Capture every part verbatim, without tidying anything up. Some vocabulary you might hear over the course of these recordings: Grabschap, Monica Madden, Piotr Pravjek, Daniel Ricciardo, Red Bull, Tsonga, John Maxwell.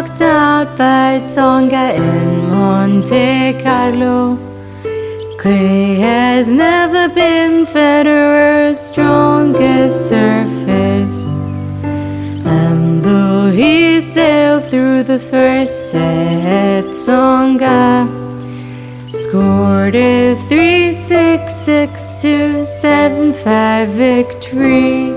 knocked out by Tsonga in Monte Carlo. Clay has never been Federer's strongest surface, and though he sailed through the first set, Tsonga scored a three six, six two, seven five victory.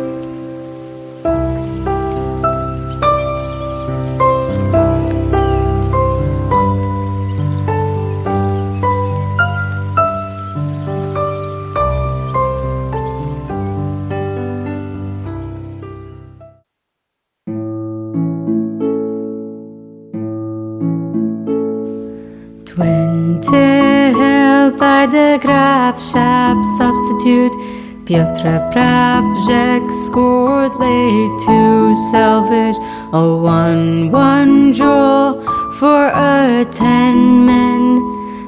Twenty held by the Grabschap substitute, Piotr Pravjek scored late to salvage a one-one draw for a ten-man.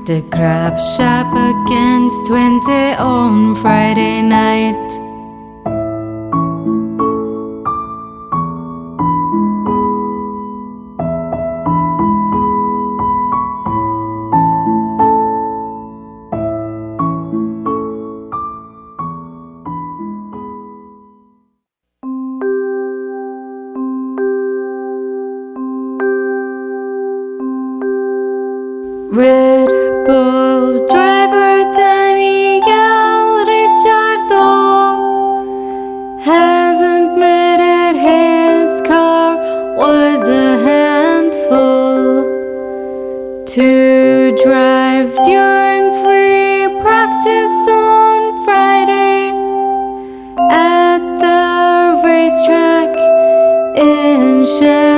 The Grabschap against Twenty on Friday night. Red Bull driver Daniel Ricciardo has admitted his car was a handful to drive during free practice on Friday at the racetrack in Sheffield.